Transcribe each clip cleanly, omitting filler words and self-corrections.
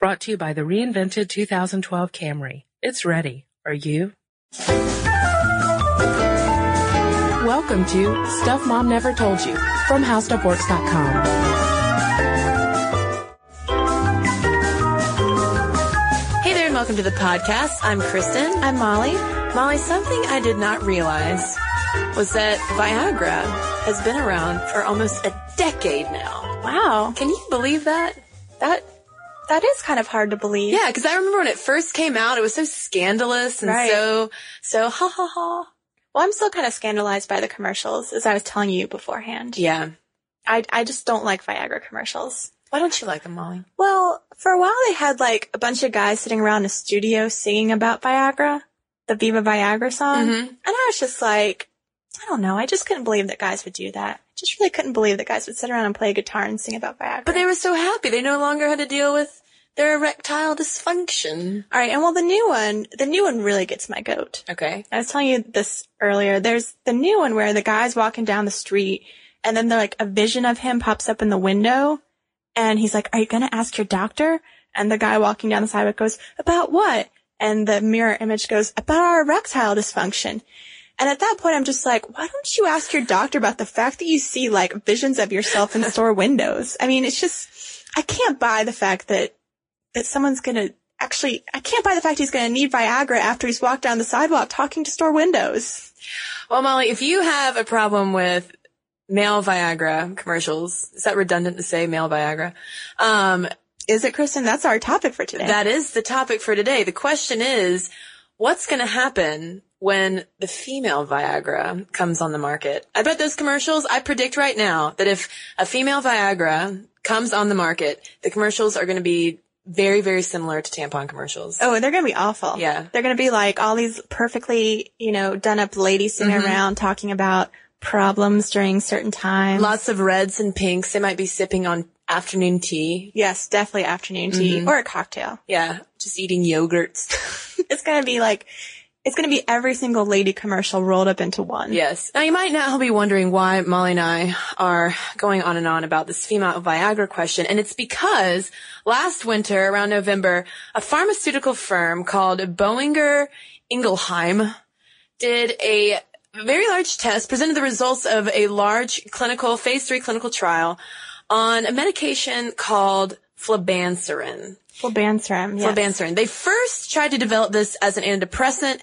Brought to you by the reinvented 2012 Camry. It's ready. Are you? Welcome to Stuff Mom Never Told You from HowStuffWorks.com. Hey there and welcome to the podcast. I'm Kristen. I'm Molly. Molly, something I did not realize was that Viagra has been around for almost a decade now. Wow. Can you believe that? That is kind of hard to believe. Yeah, because I remember when it first came out, it was so scandalous and so. Well, I'm still kind of scandalized by the commercials, as I was telling you beforehand. Yeah. I just don't like Viagra commercials. Why don't you like them, Molly? Well, for a while they had like a bunch of guys sitting around a studio singing about Viagra, the Viva Viagra song. Mm-hmm. And I was just like, I don't know. I just couldn't believe that guys would do that. I just really couldn't believe that guys would sit around and play guitar and sing about Viagra. But they were so happy. They no longer had to deal with their erectile dysfunction. All right. And well, the new one really gets my goat. Okay. I was telling you this earlier. There's the new one where the guy's walking down the street and then they're like a vision of him pops up in the window and he's like, are you going to ask your doctor? And the guy walking down the sidewalk goes, about what? And the mirror image goes, about our erectile dysfunction. And at that point, I'm just like, why don't you ask your doctor about the fact that you see, like, visions of yourself in store windows? I mean, it's just, I can't buy the fact that someone's going to actually, I can't buy the fact he's going to need Viagra after he's walked down the sidewalk talking to store windows. Well, Molly, if you have a problem with male Viagra commercials, is that redundant to say male Viagra? Is it, Kristen? That's our topic for today. That is the topic for today. The question is, what's going to happen when the female Viagra comes on the market? I bet those commercials, I predict right now that if a female Viagra comes on the market, the commercials are going to be very, very similar to tampon commercials. Oh, they're going to be awful. Yeah. They're going to be like all these perfectly, done up ladies sitting around talking about problems during certain times. Lots of reds and pinks. They might be sipping on afternoon tea. Yes, definitely afternoon tea or a cocktail. Yeah. Just eating yogurts. It's going to be every single lady commercial rolled up into one. Yes. Now, you might now be wondering why Molly and I are going on and on about this female Viagra question. And it's because last winter, around November, a pharmaceutical firm called Boehringer Ingelheim did a very large test, presented the results of a large phase 3 clinical trial on a medication called Flibanserin. Flibanserin, yes. Flibanserin. They first tried to develop this as an antidepressant.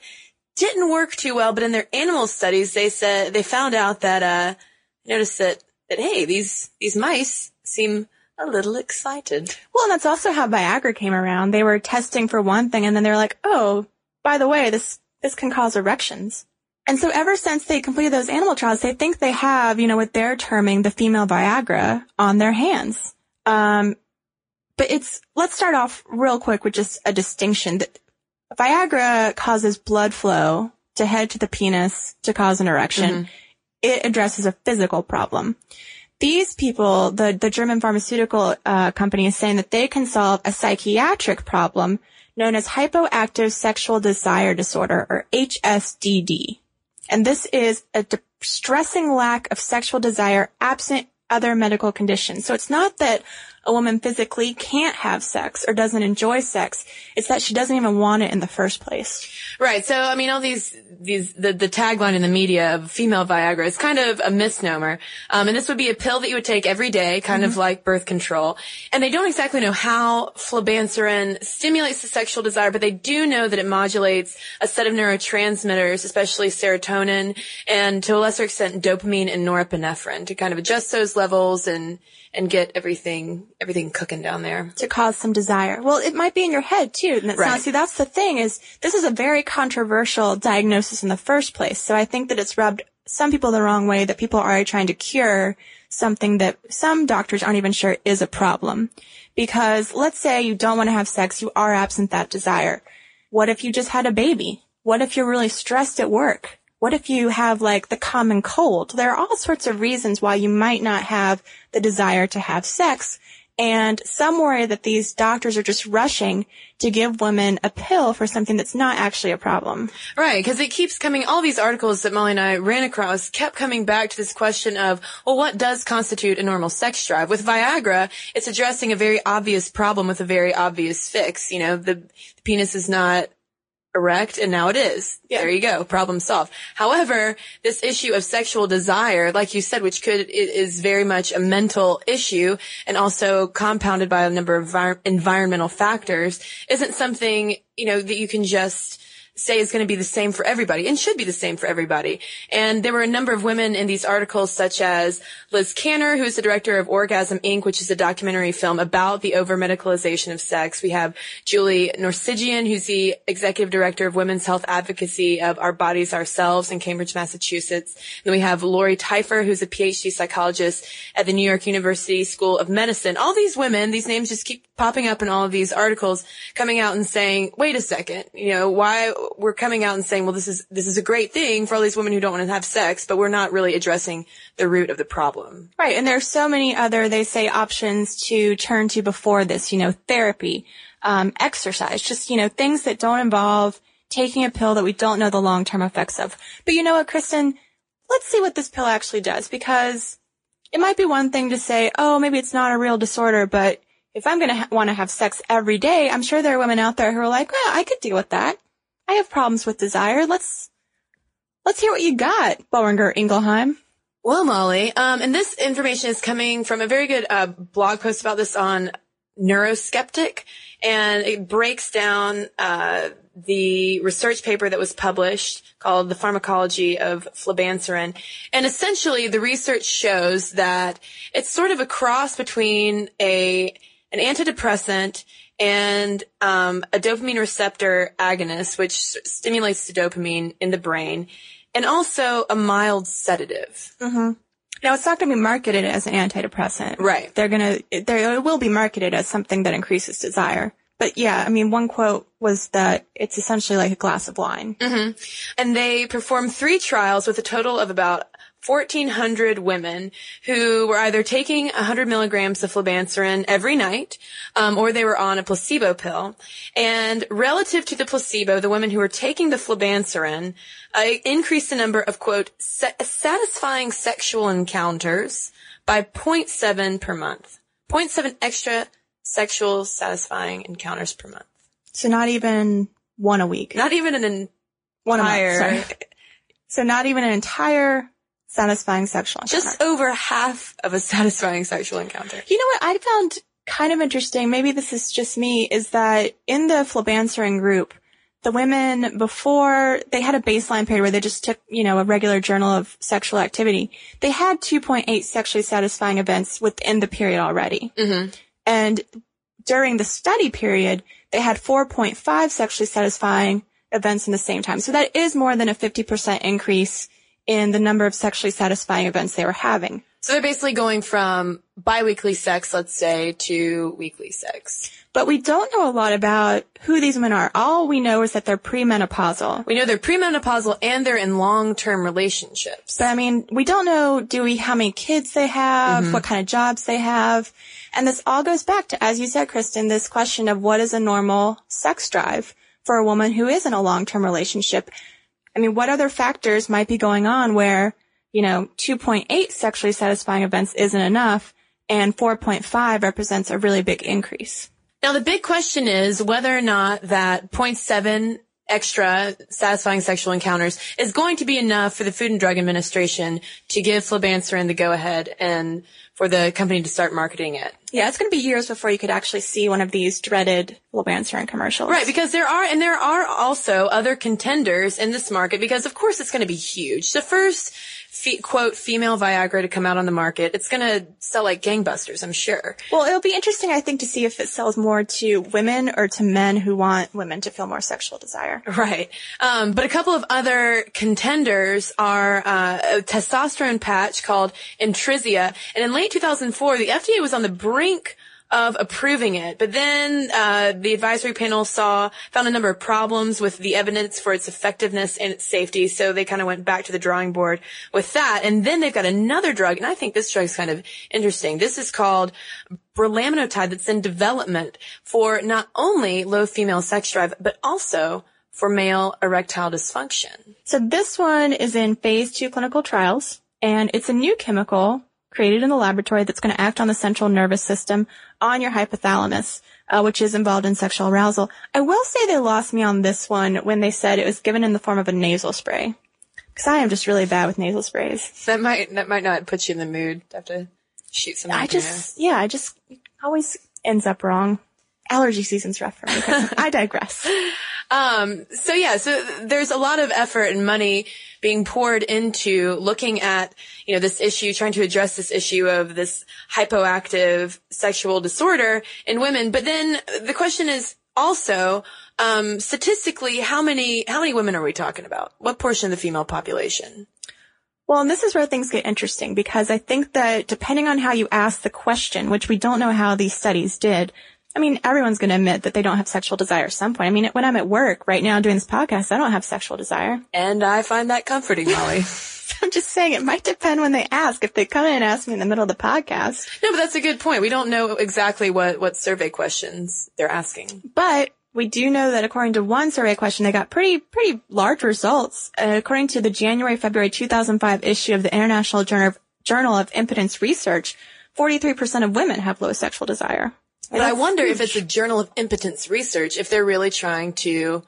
Didn't work too well, but in their animal studies, they said they found out that hey, these mice seem a little excited. Well, and that's also how Viagra came around. They were testing for one thing, and then they were like, oh, by the way, this can cause erections. And so ever since they completed those animal trials, they think they have, what they're terming the female Viagra on their hands. But let's start off real quick with just a distinction that Viagra causes blood flow to head to the penis to cause an erection. Mm-hmm. It addresses a physical problem. These people, the German pharmaceutical company is saying that they can solve a psychiatric problem known as hypoactive sexual desire disorder, or HSDD. And this is a distressing lack of sexual desire absent other medical conditions. So it's not that a woman physically can't have sex or doesn't enjoy sex. It's that she doesn't even want it in the first place. Right. So, I mean, all the tagline in the media of female Viagra is kind of a misnomer. And this would be a pill that you would take every day, kind of like birth control. And they don't exactly know how Flibanserin stimulates the sexual desire, but they do know that it modulates a set of neurotransmitters, especially serotonin and, to a lesser extent, dopamine and norepinephrine, to kind of adjust those levels and get everything cooking down there. To cause some desire. Well, it might be in your head too. And see, that's the thing is this is a very controversial diagnosis in the first place. So I think that it's rubbed some people the wrong way, that people are trying to cure something that some doctors aren't even sure is a problem. Because let's say you don't want to have sex. You are absent that desire. What if you just had a baby? What if you're really stressed at work? What if you have, like, the common cold? There are all sorts of reasons why you might not have the desire to have sex. And some worry that these doctors are just rushing to give women a pill for something that's not actually a problem. Right, because it keeps coming, all these articles that Molly and I ran across kept coming back to this question of, well, what does constitute a normal sex drive? With Viagra, it's addressing a very obvious problem with a very obvious fix. You know, the penis is not erect, and now it is. Yeah. There you go. Problem solved. However, this issue of sexual desire, like you said, which is very much a mental issue and also compounded by a number of environmental factors, isn't something, you know, that you can just say is going to be the same for everybody and should be the same for everybody. And there were a number of women in these articles, such as Liz Canner, who is the director of Orgasm, Inc., which is a documentary film about the over-medicalization of sex. We have Julie Norsigian, who's the executive director of women's health advocacy of Our Bodies, Ourselves in Cambridge, Massachusetts. And then we have Lori Tiefer, who's a PhD psychologist at the New York University School of Medicine. All these women, these names just keep popping up in all of these articles, coming out and saying, wait a second, you know, why we're coming out and saying, well, this is a great thing for all these women who don't want to have sex, but we're not really addressing the root of the problem. Right. And there are so many other, they say, options to turn to before this, you know, therapy, exercise, just, you know, things that don't involve taking a pill that we don't know the long-term effects of. But you know what, Kristen, let's see what this pill actually does, because it might be one thing to say, oh, maybe it's not a real disorder, but if I'm going to want to have sex every day, I'm sure there are women out there who are like, well, I could deal with that. I have problems with desire. Let's hear what you got, Boehringer Ingelheim. Well, Molly, and this information is coming from a very good blog post about this on Neuroskeptic, and it breaks down the research paper that was published called The Pharmacology of Flibanserin. And essentially, the research shows that it's sort of a cross between an antidepressant and a dopamine receptor agonist, which stimulates the dopamine in the brain, and also a mild sedative. Mm-hmm. Now, it's not going to be marketed as an antidepressant. Right. It will be marketed as something that increases desire. But yeah, I mean, one quote was that it's essentially like a glass of wine. Mm-hmm. And they performed 3 trials with a total of about 1,400 women who were either taking 100 milligrams of flibanserin every night, or they were on a placebo pill. And relative to the placebo, the women who were taking the flibanserin increased the number of, quote, satisfying sexual encounters by 0.7 per month. 0.7 extra sexual satisfying encounters per month. So not even one a week. Not even an entire satisfying sexual encounter. Just over half of a satisfying sexual encounter. You know what I found kind of interesting, maybe this is just me, is that in the flibanserin group, the women, before they had a baseline period where they just took, you know, a regular journal of sexual activity, they had 2.8 sexually satisfying events within the period already. Mm-hmm. And during the study period, they had 4.5 sexually satisfying events in the same time. So that is more than a 50% increase in the number of sexually satisfying events they were having. So they're basically going from biweekly sex, let's say, to weekly sex. But we don't know a lot about who these women are. All we know is that they're premenopausal. We know they're premenopausal and they're in long-term relationships. But I mean, we don't know, how many kids they have, mm-hmm. what kind of jobs they have. And this all goes back to, as you said, Kristen, this question of what is a normal sex drive for a woman who is in a long-term relationship. I mean, what other factors might be going on where, you know, 2.8 sexually satisfying events isn't enough and 4.5 represents a really big increase? Now, the big question is whether or not that 0.7 extra satisfying sexual encounters is going to be enough for the Food and Drug Administration to give flibanserin the go-ahead and for the company to start marketing it. Yeah, it's going to be years before you could actually see one of these dreaded flibanserin commercials. Right, because there are also other contenders in this market, because of course it's going to be huge. The first, quote, female Viagra to come out on the market, it's going to sell like gangbusters, I'm sure. Well, it'll be interesting, I think, to see if it sells more to women or to men who want women to feel more sexual desire. Right. But a couple of other contenders are a testosterone patch called Intrisia. And in late 2004, the FDA was on the brink of approving it. But then the advisory panel found a number of problems with the evidence for its effectiveness and its safety. So they kind of went back to the drawing board with that. And then they've got another drug, and I think this drug's kind of interesting. This is called brilaminotide, that's in development for not only low female sex drive, but also for male erectile dysfunction. So this one is in phase 2 clinical trials, and it's a new chemical created in the laboratory that's going to act on the central nervous system on your hypothalamus, which is involved in sexual arousal. I will say they lost me on this one when they said it was given in the form of a nasal spray, because I am just really bad with nasal sprays. That might not put you in the mood to have to shoot something. I just always ends up wrong. Allergy season's rough for me. I digress. So there's a lot of effort and money being poured into looking at, this issue, trying to address this issue of this hypoactive sexual disorder in women. But then the question is also, statistically, how many women are we talking about? What portion of the female population? Well, and this is where things get interesting, because I think that depending on how you ask the question, which we don't know how these studies did, I mean, everyone's going to admit that they don't have sexual desire at some point. I mean, when I'm at work right now doing this podcast, I don't have sexual desire. And I find that comforting, Molly. I'm just saying it might depend when they ask. If they come in and ask me in the middle of the podcast. No, but that's a good point. We don't know exactly what survey questions they're asking. But we do know that according to one survey question, they got pretty large results. According to the January-February 2005 issue of the International Journal of Impotence Research, 43% of women have low sexual desire. But I wonder if it's a Journal of Impotence Research, if they're really trying to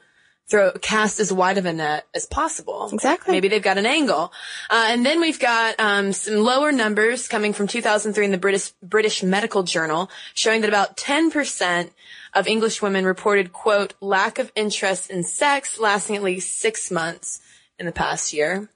cast as wide of a net as possible. Exactly. Maybe they've got an angle. And then we've got some lower numbers coming from 2003 in the British Medical Journal, showing that about 10% of English women reported, quote, lack of interest in sex lasting at least 6 months in the past year.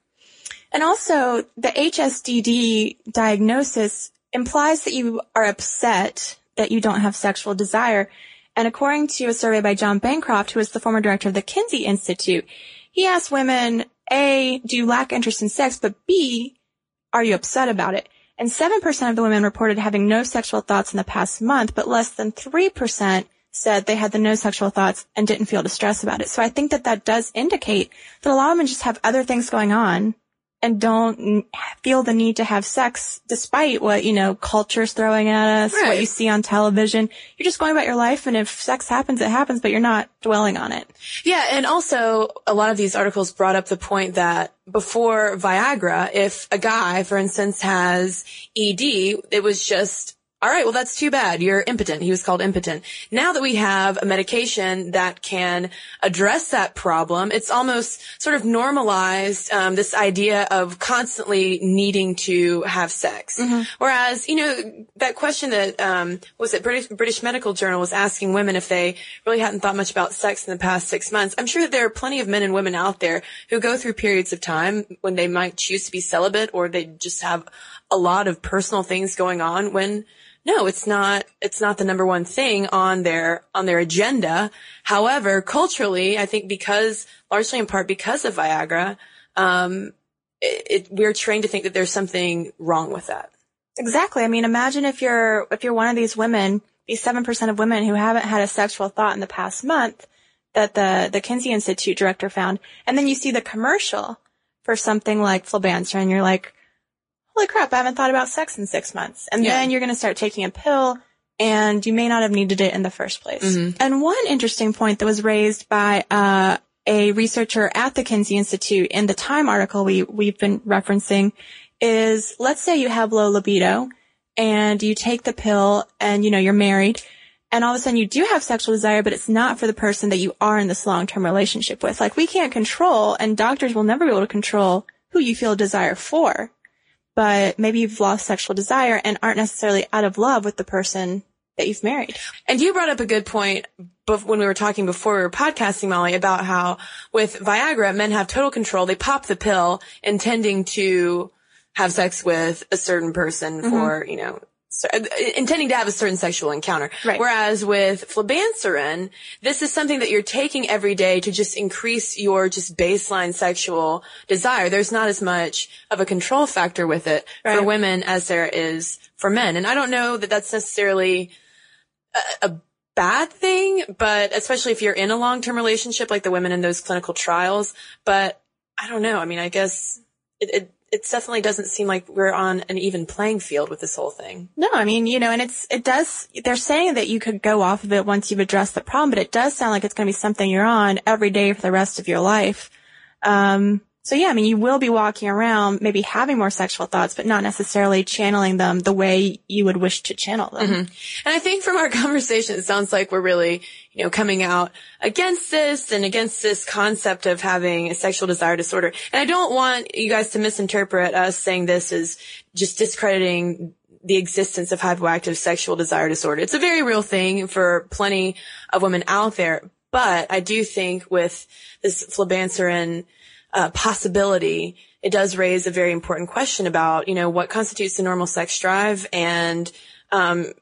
And also the HSDD diagnosis implies that you are upset that you don't have sexual desire. And according to a survey by John Bancroft, who is the former director of the Kinsey Institute, he asked women, A, do you lack interest in sex? But B, are you upset about it? And 7% of the women reported having no sexual thoughts in the past month, but less than 3% said they had the no sexual thoughts and didn't feel distressed about it. So I think that does indicate that a lot of women just have other things going on and don't feel the need to have sex, despite what, culture's throwing at us, right. What you see on television. You're just going about your life, and if sex happens, it happens, but you're not dwelling on it. Yeah, and also a lot of these articles brought up the point that before Viagra, if a guy, for instance, has ED, it was just, all right, well, that's too bad. You're impotent. He was called impotent. Now that we have a medication that can address that problem, it's almost sort of normalized this idea of constantly needing to have sex. Mm-hmm. Whereas, that question that was at British Medical Journal was asking women if they really hadn't thought much about sex in the past 6 months. I'm sure that there are plenty of men and women out there who go through periods of time when they might choose to be celibate, or they just have a lot of personal things going on when no, it's not the number one thing on their agenda. However, culturally, I think largely in part because of Viagra, we're trained to think that there's something wrong with that. Exactly. I mean, imagine if you're one of these women, these 7% of women who haven't had a sexual thought in the past month that the Kinsey Institute director found, and then you see the commercial for something like Flibanserin, and you're like, holy crap, I haven't thought about sex in 6 months. And then you're going to start taking a pill, and you may not have needed it in the first place. Mm-hmm. And one interesting point that was raised by a researcher at the Kinsey Institute in the Time article we've been referencing is, let's say you have low libido, and you take the pill, and, you're married, and all of a sudden you do have sexual desire, but it's not for the person that you are in this long-term relationship with. Like, we can't control, and doctors will never be able to control who you feel desire for. But maybe you've lost sexual desire and aren't necessarily out of love with the person that you've married. And you brought up a good point when we were talking before we were podcasting, Molly, about how with Viagra, men have total control. They pop the pill intending to have sex with a certain person for, intending to have a certain sexual encounter. Right. Whereas with Flibanserin, this is something that you're taking every day to just increase your just baseline sexual desire. There's not as much of a control factor with it for women as there is for men. And I don't know that that's necessarily a bad thing, but especially if you're in a long-term relationship like the women in those clinical trials. But I don't know. I mean, I guess it definitely doesn't seem like we're on an even playing field with this whole thing. No, I mean, you know, and they're saying that you could go off of it once you've addressed the problem, but it does sound like it's going to be something you're on every day for the rest of your life. So yeah, I mean, you will be walking around, maybe having more sexual thoughts, but not necessarily channeling them the way you would wish to channel them. Mm-hmm. And I think from our conversation, it sounds like we're really, you know, coming out against this and against this concept of having a sexual desire disorder. And I don't want you guys to misinterpret us saying this as just discrediting the existence of hypoactive sexual desire disorder. It's a very real thing for plenty of women out there. But I do think with this flibanserin possibility, it does raise a very important question about, you know, what constitutes the normal sex drive, and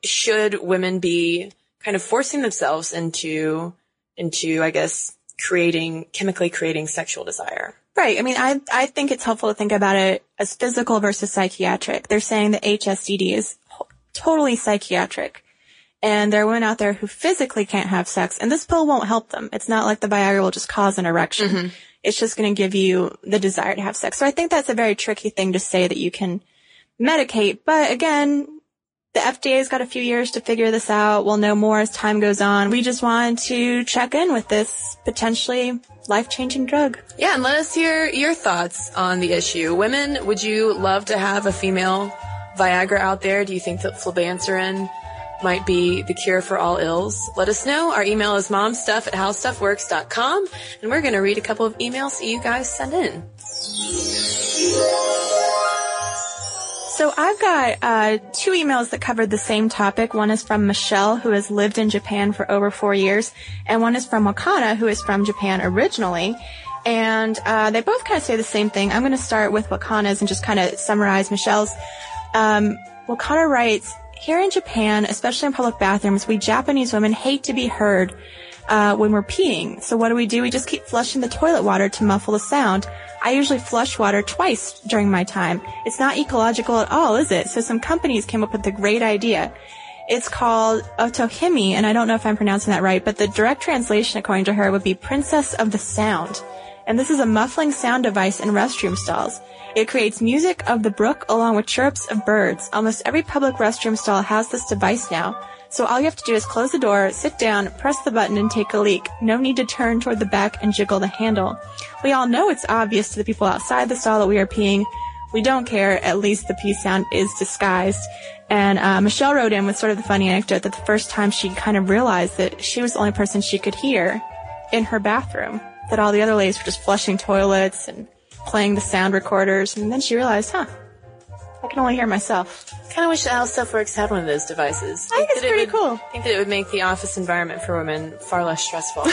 should women be kind of forcing themselves into, I guess, chemically creating sexual desire? Right. I mean, I think it's helpful to think about it as physical versus psychiatric. They're saying that HSDD is totally psychiatric. And there are women out there who physically can't have sex, and this pill won't help them. It's not like the Viagra will just cause an erection. Mm-hmm. It's just going to give you the desire to have sex. So I think that's a very tricky thing to say that you can medicate. But again, the FDA's got a few years to figure this out. We'll know more as time goes on. We just wanted to check in with this potentially life-changing drug. Yeah, and let us hear your thoughts on the issue. Women, would you love to have a female Viagra out there? Do you think that flibanserin might be the cure for all ills? Let us know. Our email is momstuff@howstuffworks.com, and we're going to read a couple of emails that you guys send in. So I've got two emails that covered the same topic. One is from Michelle, who has lived in Japan for over 4 years, and one is from Wakana, who is from Japan originally. And they both kind of say the same thing. I'm going to start with Wakana's and just kind of summarize Michelle's. Wakana writes, "Here in Japan, especially in public bathrooms, we Japanese women hate to be heard when we're peeing. So what do? We just keep flushing the toilet water to muffle the sound. I usually flush water twice during my time. It's not ecological at all, is it? So some companies came up with a great idea. It's called Otohime, and I don't know if I'm pronouncing that right, but the direct translation, according to her, would be Princess of the Sound. And this is a muffling sound device in restroom stalls. It creates music of the brook along with chirps of birds. Almost every public restroom stall has this device now. So all you have to do is close the door, sit down, press the button, and take a leak. No need to turn toward the back and jiggle the handle. We all know it's obvious to the people outside the stall that we are peeing. We don't care. At least the pee sound is disguised." And Michelle wrote in with sort of the funny anecdote that the first time she kind of realized that she was the only person she could hear in her bathroom, that all the other ladies were just flushing toilets and playing the sound recorders, and then she realized, I can only hear myself. Kind of wish How Stuff Works had one of those devices. I think it's pretty cool. I think that it would make the office environment for women far less stressful.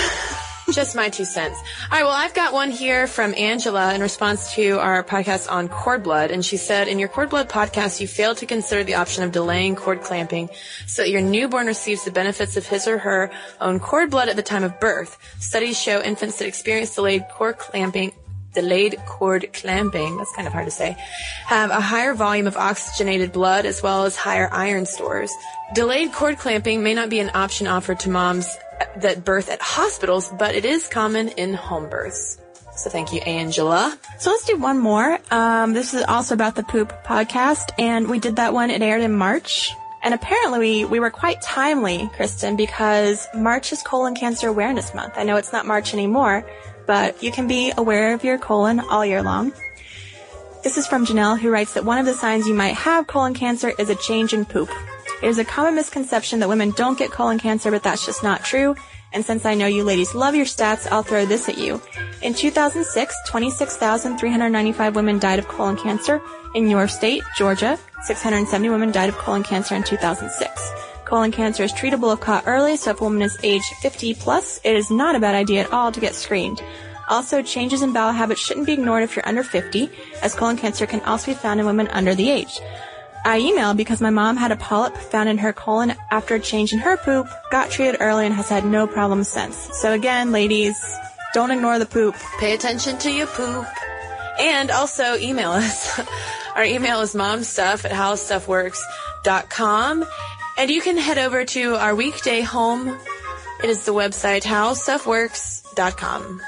Just my 2 cents. All right, well, I've got one here from Angela in response to our podcast on cord blood, and she said, "In your cord blood podcast, you failed to consider the option of delaying cord clamping so that your newborn receives the benefits of his or her own cord blood at the time of birth. Studies show infants that experience delayed cord clamping, that's kind of hard to say, have a higher volume of oxygenated blood as well as higher iron stores. Delayed cord clamping may not be an option offered to moms that birth at hospitals, but it is common in home births." So thank you, Angela. So let's do one more. This is also about the poop podcast, and we did that one. It aired in March. And apparently we were quite timely, Kristen, because March is Colon Cancer Awareness Month. I know it's not March anymore, but you can be aware of your colon all year long. This is from Janelle, who writes that one of the signs you might have colon cancer is a change in poop. It is a common misconception that women don't get colon cancer, but that's just not true. And since I know you ladies love your stats, I'll throw this at you. In 2006, 26,395 women died of colon cancer. In your state, Georgia, 670 women died of colon cancer in 2006. Colon cancer is treatable if caught early, so if a woman is age 50 plus, it is not a bad idea at all to get screened. Also, changes in bowel habits shouldn't be ignored if you're under 50, as colon cancer can also be found in women under the age. I emailed because my mom had a polyp found in her colon after a change in her poop, got treated early, and has had no problems since. So again, ladies, don't ignore the poop. Pay attention to your poop. And also email us. Our email is momstuff@howstuffworks.com. And you can head over to our weekday home. It is the website howstuffworks.com.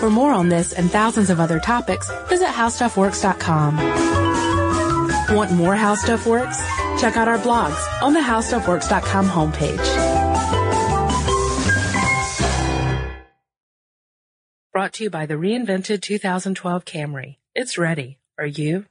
For more on this and thousands of other topics, visit howstuffworks.com. Want more How Stuff Works? Check out our blogs on the howstuffworks.com homepage. Brought to you by the reinvented 2012 Camry. It's ready. Are you?